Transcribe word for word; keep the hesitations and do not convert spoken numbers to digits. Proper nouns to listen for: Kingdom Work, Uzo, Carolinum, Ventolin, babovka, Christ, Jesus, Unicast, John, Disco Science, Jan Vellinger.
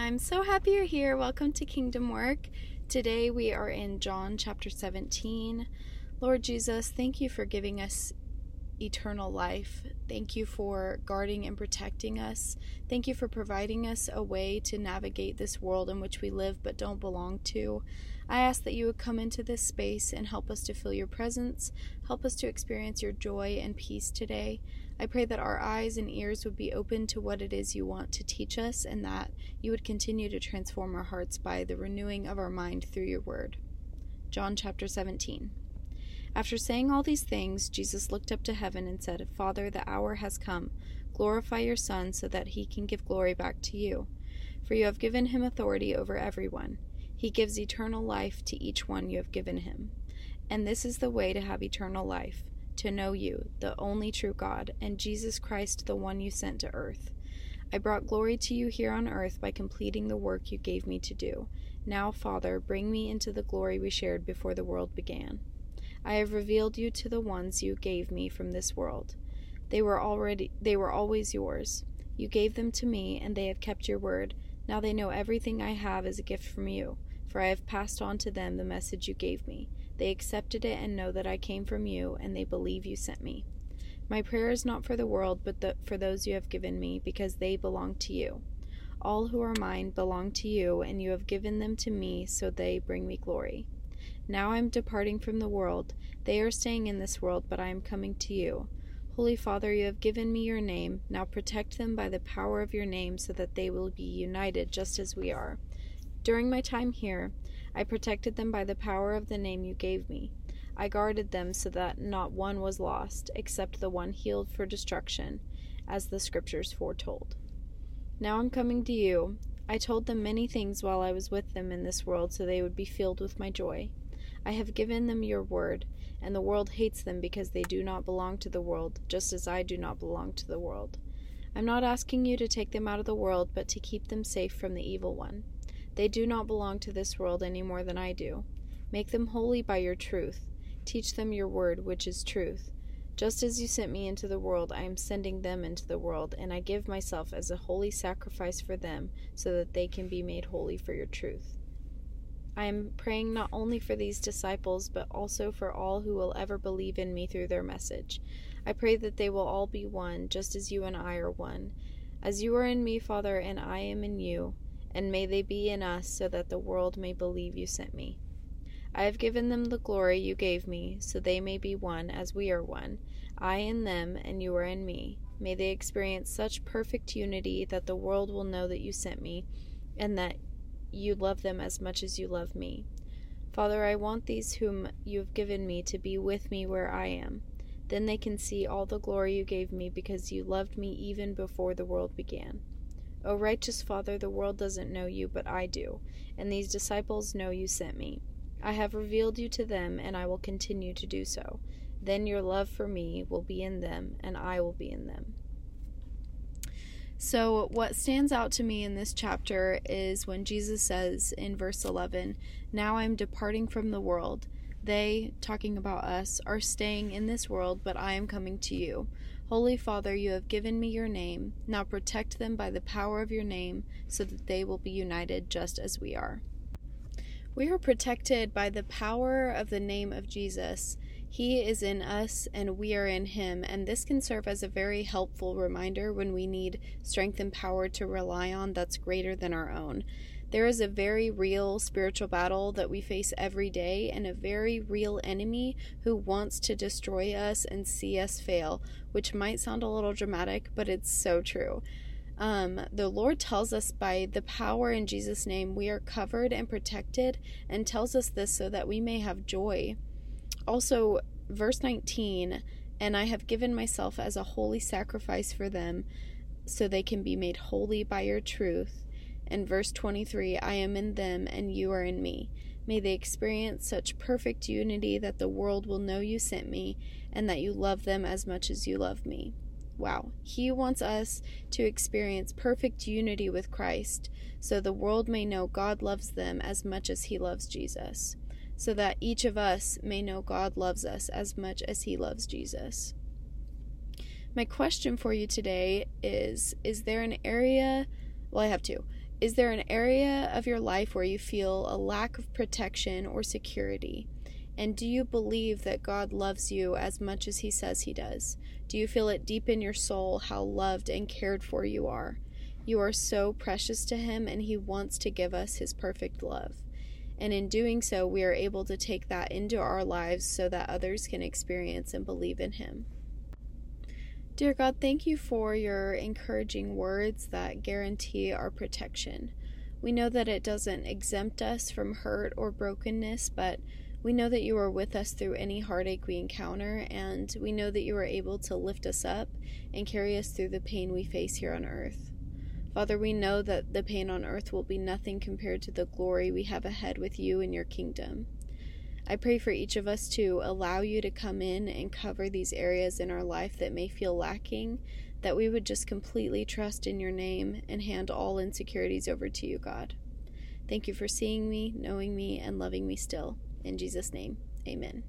I'm so happy you're here. Welcome to Kingdom Work. Today we are in John chapter seventeen. Lord Jesus, thank you for giving us eternal life. Thank you for guarding and protecting us. Thank you for providing us a way to navigate this world in which we live but don't belong to. I ask that you would come into this space and help us to feel your presence. Help us to experience your joy and peace today. I pray that our eyes and ears would be open to what it is you want to teach us, and that you would continue to transform our hearts by the renewing of our mind through your word. John chapter seventeen. After saying all these things, Jesus looked up to heaven and said, "Father, the hour has come. Glorify your Son, so that he can give glory back to you. For you have given him authority over everyone. He gives eternal life to each one you have given him. And this is the way to have eternal life, to know you, the only true God, and Jesus Christ, the one you sent to earth. I brought glory to you here on earth by completing the work you gave me to do. Now, Father, bring me into the glory we shared before the world began. I have revealed you to the ones you gave me from this world. They were already, they were always yours. You gave them to me, and they have kept your word. Now they know everything I have is a gift from you, for I have passed on to them the message you gave me. They accepted it and know that I came from you, and they believe you sent me. My prayer is not for the world, but the, for those you have given me, because they belong to you. All who are mine belong to you, and you have given them to me, so they bring me glory. Now I am departing from the world. They are staying in this world, but I am coming to you. Holy Father, you have given me your name. Now protect them by the power of your name, so that they will be united just as we are. During my time here, I protected them by the power of the name you gave me. I guarded them so that not one was lost, except the one healed for destruction, as the scriptures foretold. Now I'm coming to you. I told them many things while I was with them in this world, so they would be filled with my joy. I have given them your word, and the world hates them because they do not belong to the world, just as I do not belong to the world. I'm not asking you to take them out of the world, but to keep them safe from the evil one. They do not belong to this world any more than I do. Make them holy by your truth. Teach them your word, which is truth. Just as you sent me into the world, I am sending them into the world, and I give myself as a holy sacrifice for them, so that they can be made holy for your truth. I am praying not only for these disciples, but also for all who will ever believe in me through their message. I pray that they will all be one, just as you and I are one. As you are in me, Father, and I am in you, and may they be in us, so that the world may believe you sent me. I have given them the glory you gave me, so they may be one as we are one, I in them, and you are in me. May they experience such perfect unity that the world will know that you sent me, and that you love them as much as you love me. Father, I want these whom you have given me to be with me where I am. Then they can see all the glory you gave me, because you loved me even before the world began. O righteous Father, the world doesn't know you, but I do, and these disciples know you sent me. I have revealed you to them, and I will continue to do so. Then your love for me will be in them, and I will be in them." So what stands out to me in this chapter is when Jesus says in verse eleven, "Now I'm departing from the world. They," talking about us, "are staying in this world, but I am coming to you. Holy Father, you have given me your name. Now protect them by the power of your name, so that they will be united just as we are." We are protected by the power of the name of Jesus. He is in us, and we are in him, and this can serve as a very helpful reminder when we need strength and power to rely on that's greater than our own. There is a very real spiritual battle that we face every day, and a very real enemy who wants to destroy us and see us fail, which might sound a little dramatic, but it's so true. Um, the Lord tells us by the power in Jesus' name we are covered and protected, and tells us this so that we may have joy. Also, verse nineteen, "And I have given myself as a holy sacrifice for them, so they can be made holy by your truth." And verse twenty-three, "I am in them, and you are in me. May they experience such perfect unity that the world will know you sent me, and that you love them as much as you love me." Wow. He wants us to experience perfect unity with Christ, so the world may know God loves them as much as he loves Jesus. So that each of us may know God loves us as much as he loves Jesus. My question for you today is, is there an area, well I have two, Is there an area of your life where you feel a lack of protection or security? And do you believe that God loves you as much as He says He does? Do you feel it deep in your soul how loved and cared for you are? You are so precious to Him, and He wants to give us His perfect love. And in doing so, we are able to take that into our lives so that others can experience and believe in Him. Dear God, thank you for your encouraging words that guarantee our protection. We know that it doesn't exempt us from hurt or brokenness, but we know that you are with us through any heartache we encounter, and we know that you are able to lift us up and carry us through the pain we face here on earth. Father, we know that the pain on earth will be nothing compared to the glory we have ahead with you in your kingdom. I pray for each of us to allow you to come in and cover these areas in our life that may feel lacking, that we would just completely trust in your name and hand all insecurities over to you, God. Thank you for seeing me, knowing me, and loving me still. In Jesus' name, amen.